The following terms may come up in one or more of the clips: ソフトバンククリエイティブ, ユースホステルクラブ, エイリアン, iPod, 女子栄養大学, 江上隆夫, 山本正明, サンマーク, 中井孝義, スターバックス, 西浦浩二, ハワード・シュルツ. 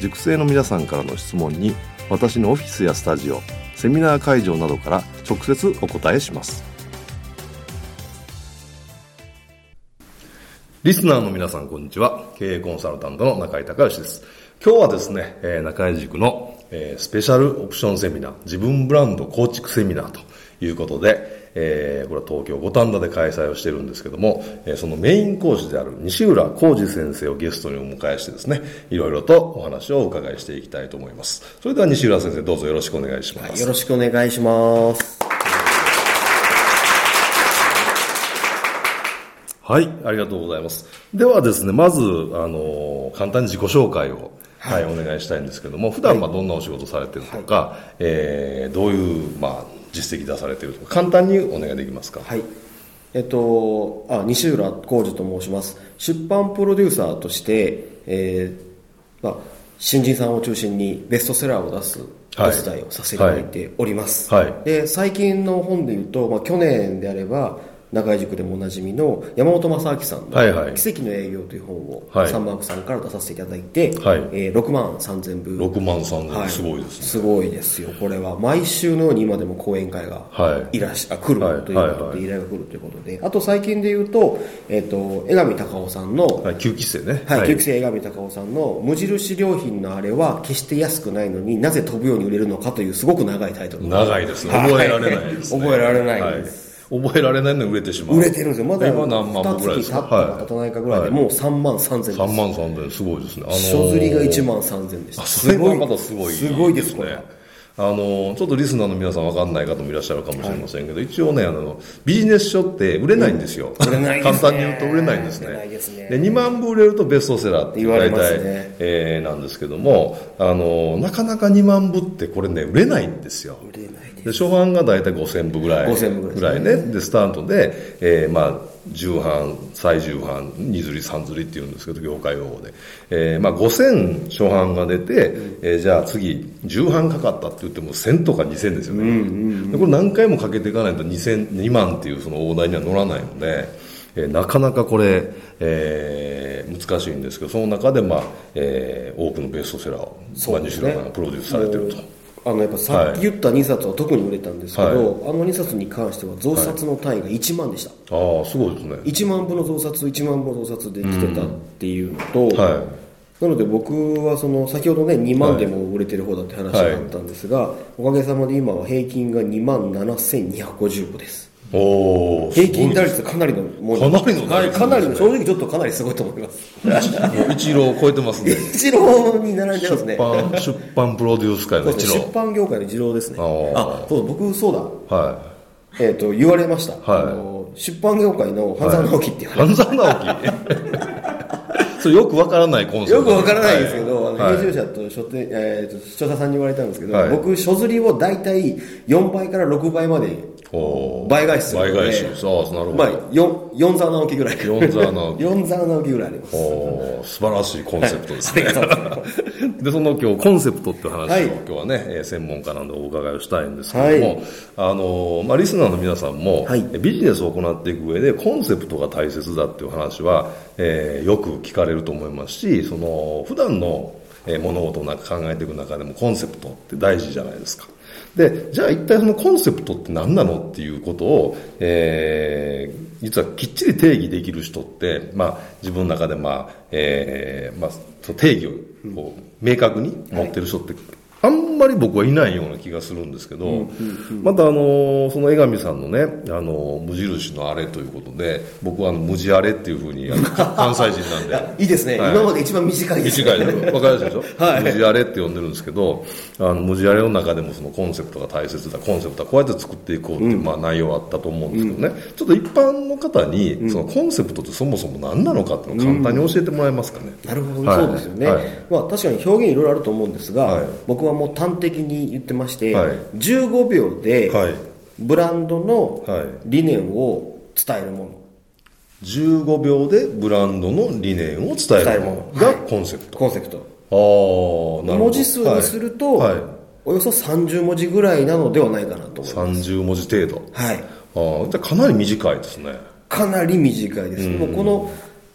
塾生の皆さんからの質問に、私のオフィスやスタジオ、セミナー会場などから直接お答えします。リスナーの皆さんこんにちは、経営コンサルタントの中井孝義です。今日はですね、中井塾のスペシャルオプションセミナー、自分ブランド構築セミナーということで、これは東京五反田で開催をしているんですけども、そのメイン講師である西浦浩二先生をゲストにお迎えしてですね、いろいろとお話をお伺いしていきたいと思います。それでは西浦先生、どうぞよろしくお願いします。はい、よろしくお願いします。はい、ありがとうございます。ではですね、まず簡単に自己紹介を、はい、お願いしたいんですけども、普段はどんなお仕事されてるとか、はい、どういう、実績出されてるとか、簡単にお願いできますか。はい、西浦浩二と申します。出版プロデューサーとして、新人さんを中心にベストセラーを出すお伝えをさせていただいております。はいはい、で、最近の本でいうと、去年であれば中井塾でもおなじみの山本正明さんの奇跡の営業という本をサンマークさんから出させていただいて、はい、63,000部。63,000部、はい、すごいですね。すごいですよ。これは毎週のように今でも講演会が来るということで、依頼が来るということで、あと最近で言うと、江上隆夫さんの、はい、9期生ね、はいはい、9期生江上隆夫さんの無印良品のあれは決して安くないのになぜ飛ぶように売れるのかという、すごく長いタイトル。長いですね。覚えられないですね。覚えられないです。はい、覚えられないのに売れてしまう。売れてるんですよ。まだ今何万部ぐらいですか。2月経ったか経たないかぐらいで、はい、もう33,000です。33,000、すごいですね。書釣りが13,000でした。すごい。まだすごいですね。すごいです、これ。ちょっとリスナーの皆さん分かんない方もいらっしゃるかもしれませんけど、はい、一応ね、ビジネス書って売れないんですよ。売れないですね。簡単に言うと売れないんですね。売れないですね。で、2万部売れるとベストセラーって言われますね。大体、なんですけども、なかなか2万部ってこれね、売れないんですよ。売れないです。で、初版が大体5,000部ぐらい。5,000部ぐらいね。で、スタートで、重版、再重版、二刷り、三刷りって言うんですけど、業界用語で。5000初版が出て、じゃあ次、重版かかったって言っても1000とか2000ですよね。で、これ何回もかけていかないと2万っていうその大台には乗らないので、なかなかこれ、難しいんですけど、その中で、多くのベストセラーを、西浦さんがプロデュースされてると。やっぱさっき言った2冊は特に売れたんですけど、はい、2冊に関しては増刷の単位が1万でした。はい、すごいですね。1万部の増刷で来てたっていうのと、はい、なので僕は先ほどね、2万でも売れてる方だって話があったんですが、はい、おかげさまで今は平均が27,250部です。お平均打率かなりのものですね。かなりの正直ちょっとかなりすごいと思います。一郎を超えてますね。一郎に並んでますね。出版プロデュース界の一郎、出版業界の一郎ですね。そう僕そうだ、はい、言われました、はい、出版業界の半沢直樹っていう、半沢直樹。それよくわからないコンセプト、よくわからないですけど、はい、編集者と視聴者さんに言われたんですけど、はい、僕書釣りを大体4倍から6倍まで倍返しするので、4沢直樹ぐらいあります。素晴らしいコンセプトですね。で、その今日コンセプトって話を、はい、今日はね、専門家なんでお伺いをしたいんですけれども、はい、リスナーの皆さんも、はい、ビジネスを行っていく上でコンセプトが大切だっていう話は、よく聞かれると思いますし、普段の物事をなんか考えていく中でもコンセプトって大事じゃないですか。で、じゃあ一体そのコンセプトって何なのっていうことを、実はきっちり定義できる人って、自分の中で定義をこう明確に持ってる人って、あんまり僕はいないような気がするんですけど、またその江上さんのね、無印のあれということで、僕は無地あれっていうふうに関西人なんでいいですね、今まで一番短いですね。短いです、わかりやすいでしょ、はい、無地あれって呼んでるんですけど、無地あれの中でもそのコンセプトが大切だ、コンセプトはこうやって作っていこうっていう、内容あったと思うんですけどね、ちょっと一般の方にそのコンセプトってそもそも何なのかっていうのを簡単に教えてもらえますかね。なるほど、そうですよね、確かに表現いろいろあると思うんですが、僕はもう端的に言ってまして、15秒でブランドの理念を伝えるもの、15秒でブランドの理念を伝えるものがコンセプト、ああ、なるほど。文字数にすると、およそ30文字ぐらいなのではないかなと思います。30文字程度、じゃあかなり短いですね。かなり短いです。もうこの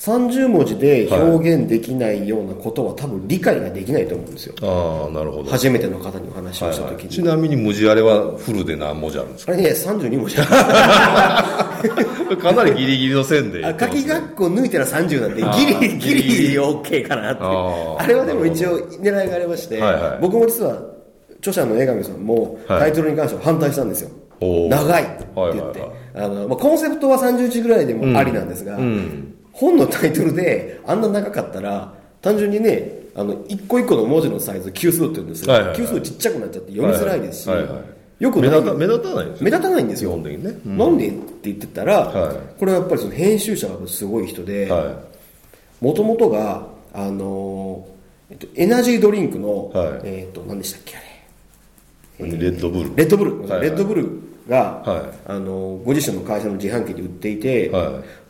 30文字で表現できないようなことは多分理解ができないと思うんですよ。ああ、なるほど。初めての方にお話をしたときに、ちなみに無地あれはフルで何文字あるんですか？あれね、32文字あるかなりギリギリの線で、書き括弧抜いたら30なんでギリギリ OK かなって。 あれはでも一応狙いがありまして、僕も実は著者の江上さんもタイトルに関しては反対したんですよ、長いって言って、コンセプトは30字ぐらいでもありなんですが、本のタイトルであんな長かったら単純にね、一個一個の文字のサイズ級数って言うんですよ、級数ちっちゃくなっちゃって読みづらいですし、よく目立たないんですよ、ね、なんでって言ってたら、これはやっぱりその編集者がすごい人で、もともとがエナジードリンクの、何でしたっけあれ、レッドブルが、ご自身の会社の自販機で売っていて、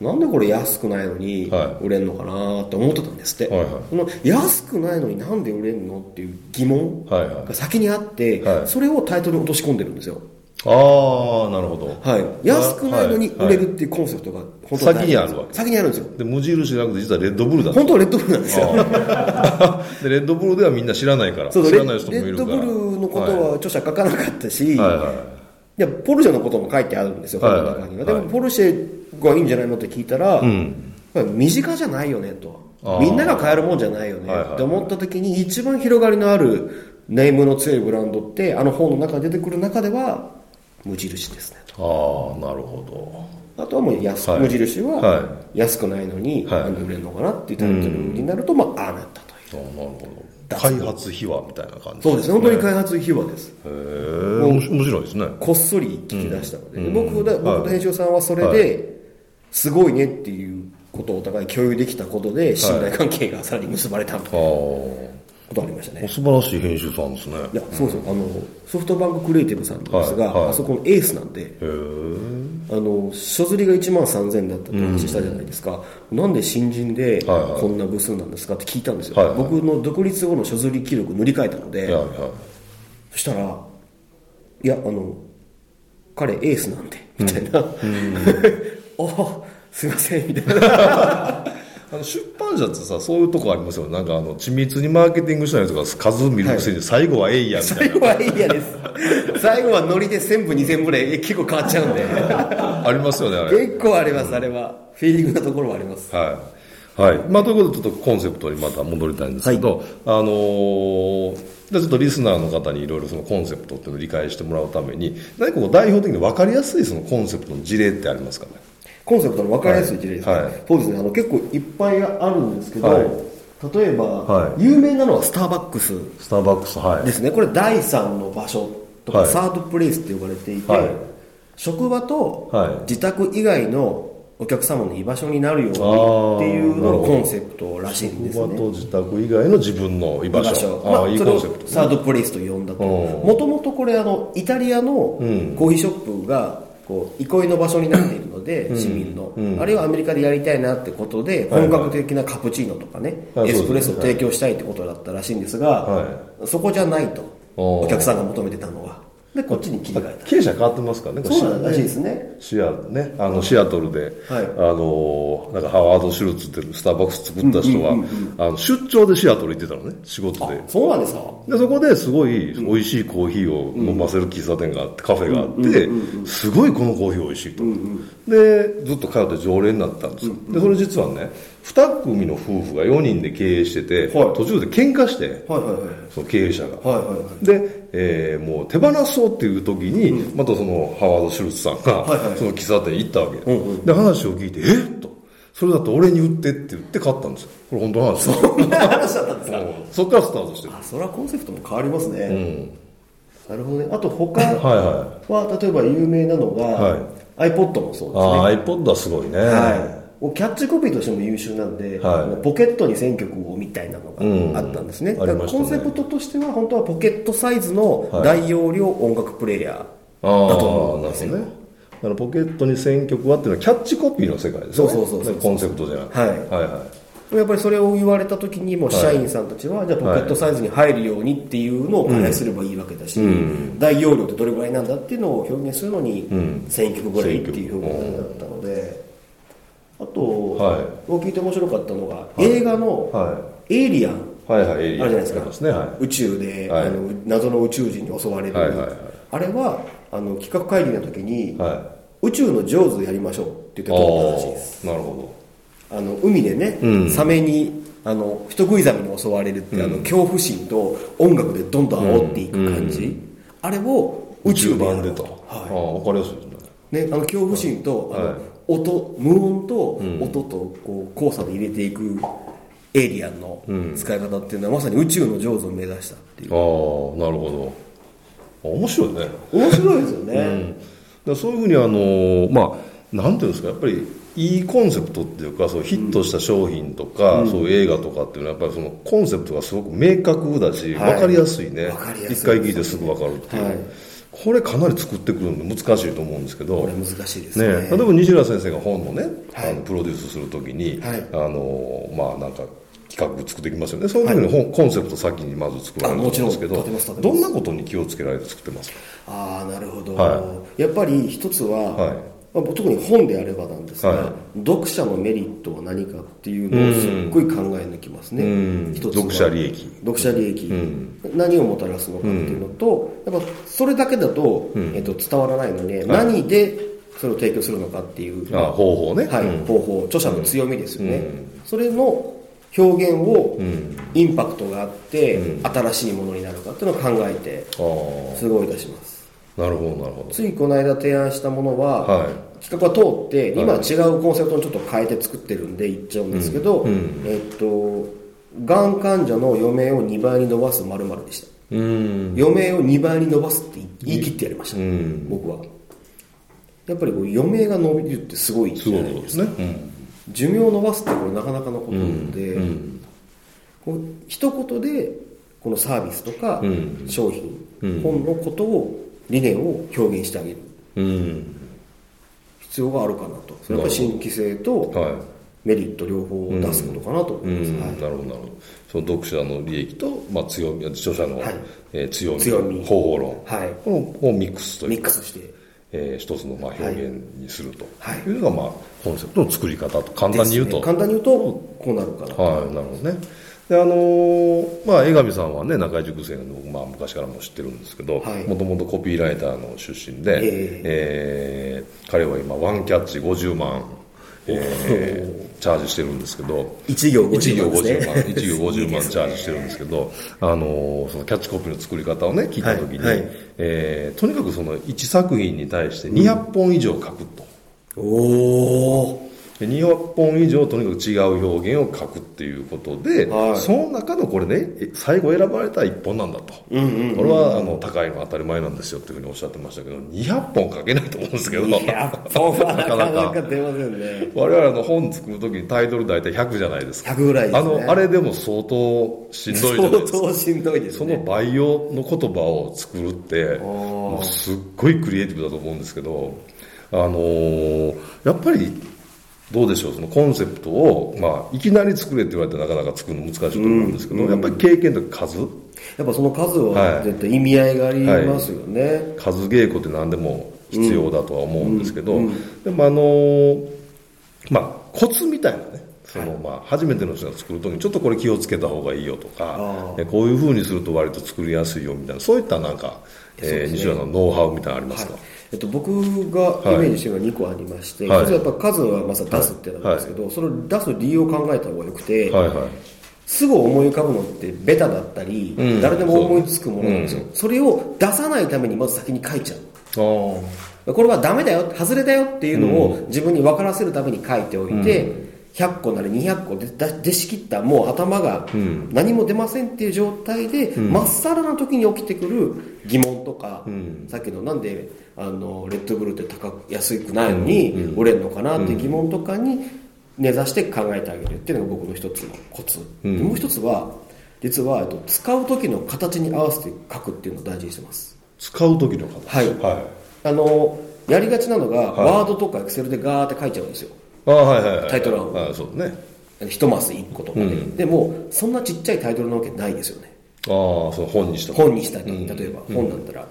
なんでこれ安くないのに売れんのかなって思ってたんですって、その安くないのになんで売れんのっていう疑問が先にあって、それをタイトルに落とし込んでるんですよ。ああ、なるほど、安くないのに売れるっていうコンセプトが本当に先にあるわけ、先にあるんですよ。で、無印じゃなくて実はレッドブルだ、本当はレッドブルなんですよでレッドブルではみんな知らないから、知らない人もいるからレッドブルのことは著者書かなかったし、ポルシェのことも書いてあるんですよ、本の中には。でもポルシェがいいんじゃないのって聞いたら、身近じゃないよねと、みんなが買えるもんじゃないよねって思った時に、一番広がりのあるネームの強いブランドって、本の中に出てくる中では無印ですねと。ああ、なるほど。あとはもう無印は安くないのに何で売れるのかなっていうタイトルになると、ああなったという。なるほど、開発秘話みたいな感じ、そうですね、本当に開発秘話です。へえ、面白いですね。こっそり聞き出したので、僕と編集さんはそれですごいねっていうことをお互い共有できたことで、信頼関係がさらに結ばれたみたいなことがありましたね。素晴らしい編集さんですね。いや、そうですよ、ソフトバンククリエイティブさんなんですが、あそこのエースなんで、所釣りが1万3000円だったって話したじゃないですか、なんで新人でこんな部数なんですかって聞いたんですよ、僕の独立後の所釣り記録塗り替えたので、そしたら、いや、彼エースなんでみたいな、あ、すいませんみたいな出版社ってさ、そういうとこありますよ。なんか緻密にマーケティングしたやつが数見るくせに最後はえいやみたいな。最後はえいやです。最後はノリで1000部2000部ぐらい結構変わっちゃうんで。ありますよね、あれ。結構あります、あれは。フィーリングなところはあります。ということで、ちょっとコンセプトにまた戻りたいんですけど、じゃあちょっとリスナーの方にいろいろそのコンセプトっていうのを理解してもらうために、何か代表的に分かりやすいそのコンセプトの事例ってありますかね。コンセプトの分かりやすい事例ですね、そうですね、結構いっぱいあるんですけど、例えば、有名なのはスターバックスですね。これ第三の場所とか、サードプレイスって呼ばれていて、職場と自宅以外のお客様の居場所になるようにっていうのがコンセプトらしいんですね。職場と自宅以外の自分の居場所、いいコンセプト、サードプレイスと呼んだと。もともとこれイタリアのコーヒーショップが憩いの場所になっているので、市民の、あるいはアメリカでやりたいなってことで、本格的なカプチーノとかね、エスプレッソを提供したいってことだったらしいんですが、そこじゃないと、お客さんが求めてたのはでこっちに切り替えた。経営者変わってますからね。そうなんらしいですね。シアトルで、はい、なんかハワード・シュルツってスターバックス作った人は、出張でシアトル行ってたのね、仕事で。そうなんですか。でそこですごい美味しいコーヒーを飲ませる喫茶店があって、カフェがあって、すごいこのコーヒー美味しいと、でずっと通って常連になったんですよ。でそれ実はね、2組の夫婦が4人で経営してて、途中で喧嘩して、その経営者が、で、もう手放そうっていう時に、またそのハワード・シュルツさんがその喫茶店に行ったわけ、で話を聞いて、と、それだと俺に売ってって言って買ったんですよ。これ本当の話です。そんな話だったんですか。そっからスタートしてる。それはコンセプトも変わりますね。なるほどね。あと他は例えば有名なのが、iPod もそうですね。iPod はすごいね。キャッチコピーとしても優秀なんで、ポケットに選曲をみたいなのがあったんですね。だからコンセプトとしては本当はポケットサイズの大容量音楽プレイヤーだと思うんですよね。だからポケットに選曲はっていうのはキャッチコピーの世界ですよね。そうコンセプトじゃなくて、やっぱりそれを言われた時にもう社員さんたちは、じゃあポケットサイズに入るようにっていうのを開発すればいいわけだし、大容量ってどれぐらいなんだっていうのを表現するのに選曲ぐらいっていう表現だったので。あと、聞いて面白かったのが、映画のエイリアンあるじゃないですか、宇宙で謎の宇宙人に襲われる、あれは企画会議の時に、宇宙のジョーズやりましょうって言って撮ったらしいです。なるほど。海でね、サメに人食いザメに襲われるって、恐怖心と音楽でどんどん煽っていく感じ、あれを宇宙版でと、分かりやすいですね。恐怖心と音、無音と音とこう交差で入れていくエイリアンの使い方っていうのは、まさに宇宙のジョーズを目指したっていう。なるほど。面白いね。面白いですよね。だそういうふうになんていうんですか、やっぱりいいコンセプトっていうか、そうヒットした商品とか、そういう映画とかっていうのはやっぱりそのコンセプトがすごく明確だし、分かりやすいね。分かりやすい。一回聞いてすぐ分かるっていう、これかなり作ってくるので難しいと思うんですけど。これ難しいですね。例えば西浦先生が本のね、プロデュースするときに、なんか企画作ってきますよね。そういう時にコンセプト先にまず作られると思うんですけど、どんなことに気をつけられて作ってますか？なるほど。やっぱり一つは、特に本であればなんですが、読者のメリットは何かっていうのをすっごい考え抜きますね。一つは読者利益、何をもたらすのかっていうのと、やっぱそれだけだと、伝わらないので、何でそれを提供するのかっていう方法ね、方法、著者の強みですよね。それの表現を、インパクトがあって、新しいものになるかっていうのを考えてすごい出します。なるほどなるほど。ついこの間提案したものは、企画は通って今違うコンセプトにちょっと変えて作ってるんで言っちゃうんですけど、がん患者の余命を2倍に伸ばす〇〇でした。余命を2倍に伸ばすって言い切ってやりました。僕はやっぱり余命が伸びるってすごいじゃないですか。寿命を伸ばすってこれなかなかのことなので、こう一言でこのサービスとか商品、本のことを理念を表現してあげる、必要があるかなと。それは新規性とメリット両方を出すことかなと思います。なるほどなるほど。その読者の利益と、強み、著者の、強み、方法論、このをミックスというか、ミックスして、一つの表現にするというのが、コンセプトの作り方と簡単に言うと、こうなるかなと。なるほどね。で江上さんはね、中井塾生の僕、昔からも知ってるんですけど、もともとコピーライターの出身で、彼は今ワンキャッチ50万、チャージしてるんですけど、1行50万チャージしてるんですけど、そのキャッチコピーの作り方をね、聞いた時に、とにかくその1作品に対して200本以上書くと。200本以上とにかく違う表現を書くっていうことで、その中のこれね、最後選ばれた1本なんだと、これは高いのは当たり前なんですよっていうふうにおっしゃってましたけど、200本書けないと思うんですけど、200本はなかなか出ませんね。我々本作るときにタイトル大体100じゃないですか。100ぐらいですね。あれでも相当しんどいじゃないですか。相当しんどいですね。その倍用の言葉を作るって、もうすっごいクリエイティブだと思うんですけど、やっぱり、どうでしょう、そのコンセプトを、いきなり作れって言われてなかなか作るの難しいと思うんですけど、やっぱり経験と数、やっぱその数は絶対意味合いがありますよね、はいはい、数稽古って何でも必要だとは思うんですけど、うんうんうん、でもまあコツみたいなね、そのまあ初めての人が作るときにちょっとこれ気をつけた方がいいよとか、こういう風にすると割と作りやすいよみたいな、そういったなんか西浦さんのノウハウみたいなのありますか？はい、僕がイメージしてるのが2個ありまして、はい、一つはやっぱ数はまず出すっていうのなんですけど、はい、その出す理由を考えた方がよくて、はいはい、すぐ思い浮かぶのってベタだったり、うん、誰でも思いつくものなんですよ、うん、それを出さないためにまず先に書いちゃう。あ、これはダメだよ、外れだよっていうのを自分に分からせるために書いておいて、うん、100個なり200個 出し切った、もう頭が何も出ませんっていう状態で、うん、まっさらな時に起きてくる疑問とか、うん、さっきのなんでレッドブルって安くないのに折れるのかなっていう疑問とかに根ざして考えてあげるっていうのが僕の一つのコツ、うん、でもう一つは実は使う時の形に合わせて書くっていうのを大事にしてます。使う時の形、はい、はい、やりがちなのが、はい、ワードとかエクセルでガーって書いちゃうんですよ。あ、はいはいはい、タイトルは、あ、そうね、1マス1個とかで、うん、でもそんなちっちゃいタイトルなわけないですよね。あ、そう、本にしたり、うん、例えば本だったら、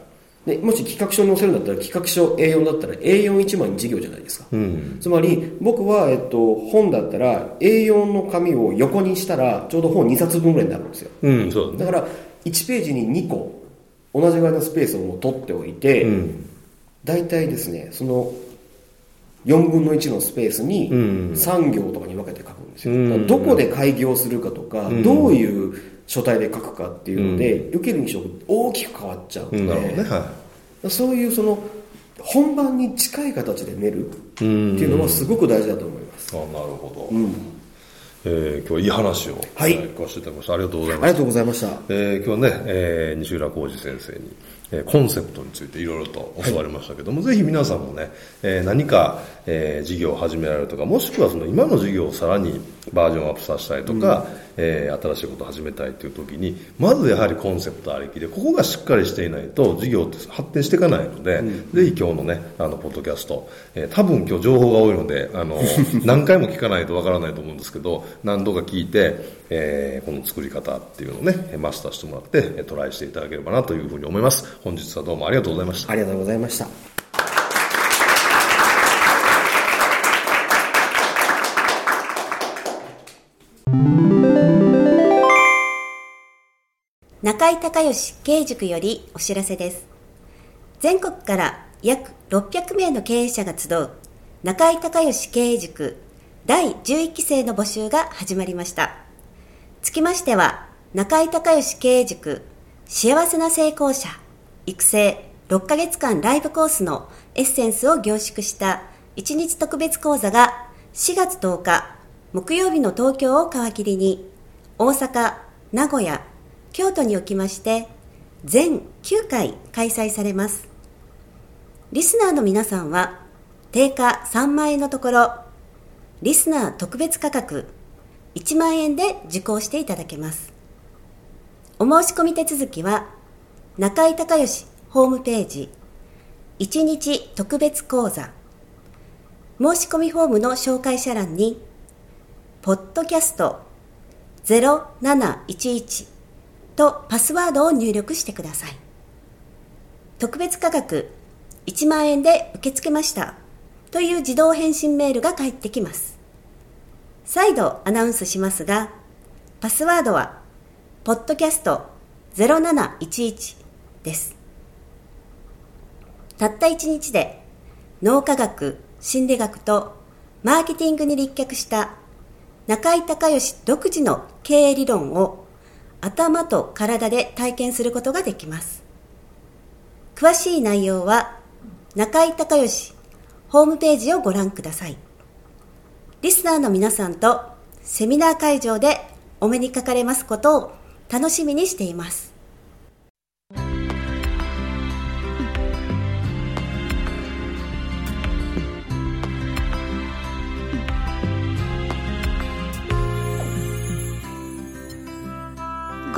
うん、でもし企画書に載せるんだったら企画書 A4 だったら A41 枚に事業じゃないですか、うん、つまり僕は、本だったら A4 の紙を横にしたらちょうど本2冊分ぐらいになるんですよ、うん、そう だから1ページに2個同じぐらいのスペースを取っておいて、うん、大体ですね、その4分の1のスペースに3行とかに分けて書くんですよ、うん、どこで開業するかとか、うん、どういう書体で書くかっていうので、うん、受ける印象が大きく変わっちゃうので、うん、なるほどね、はい、そういうその本番に近い形で練るっていうのはすごく大事だと思います、うん、あ、なるほど、うん、今日はいい話を聞かせていただきました。ありがとうございました。ありがとうございました。今日はね、西浦浩二先生にコンセプトについていろいろと教わりましたけども、はい、ぜひ皆さんもね、何か、事業を始められるとか、もしくはその今の事業をさらにバージョンアップさせたいとか、うん、新しいことを始めたいという時に、まずやはりコンセプトありきで、ここがしっかりしていないと事業って発展していかないので、うん、ぜひ今日のね、ポッドキャスト、多分今日情報が多いので、何回も聞かないとわからないと思うんですけど、何度か聞いて、この作り方っていうのをね、マスターしてもらってトライしていただければなというふうに思います。本日はどうもありがとうございました。ありがとうございました。中井孝義経営塾よりお知らせです。全国から約600名の経営者が集う中井孝義経営塾第11期生の募集が始まりました。つきましては、中井孝義経営塾幸せな成功者育成6ヶ月間ライブコースのエッセンスを凝縮した1日特別講座が4月10日木曜日の東京を皮切りに、大阪、名古屋、京都におきまして全9回開催されます。リスナーの皆さんは定価3万円のところ、リスナー特別価格1万円で受講していただけます。お申し込み手続きは中井孝義ホームページ1日特別講座申し込みフォームの紹介者欄にポッドキャスト0711とパスワードを入力してください。特別価格1万円で受け付けましたという自動返信メールが返ってきます。再度アナウンスしますが、パスワードはポッドキャスト0711です。たった1日で脳科学、心理学とマーケティングに立脚した中井孝義独自の経営理論を頭と体で体験することができます。詳しい内容は中井孝義ホームページをご覧ください。リスナーの皆さんとセミナー会場でお目にかかれますことを楽しみにしています。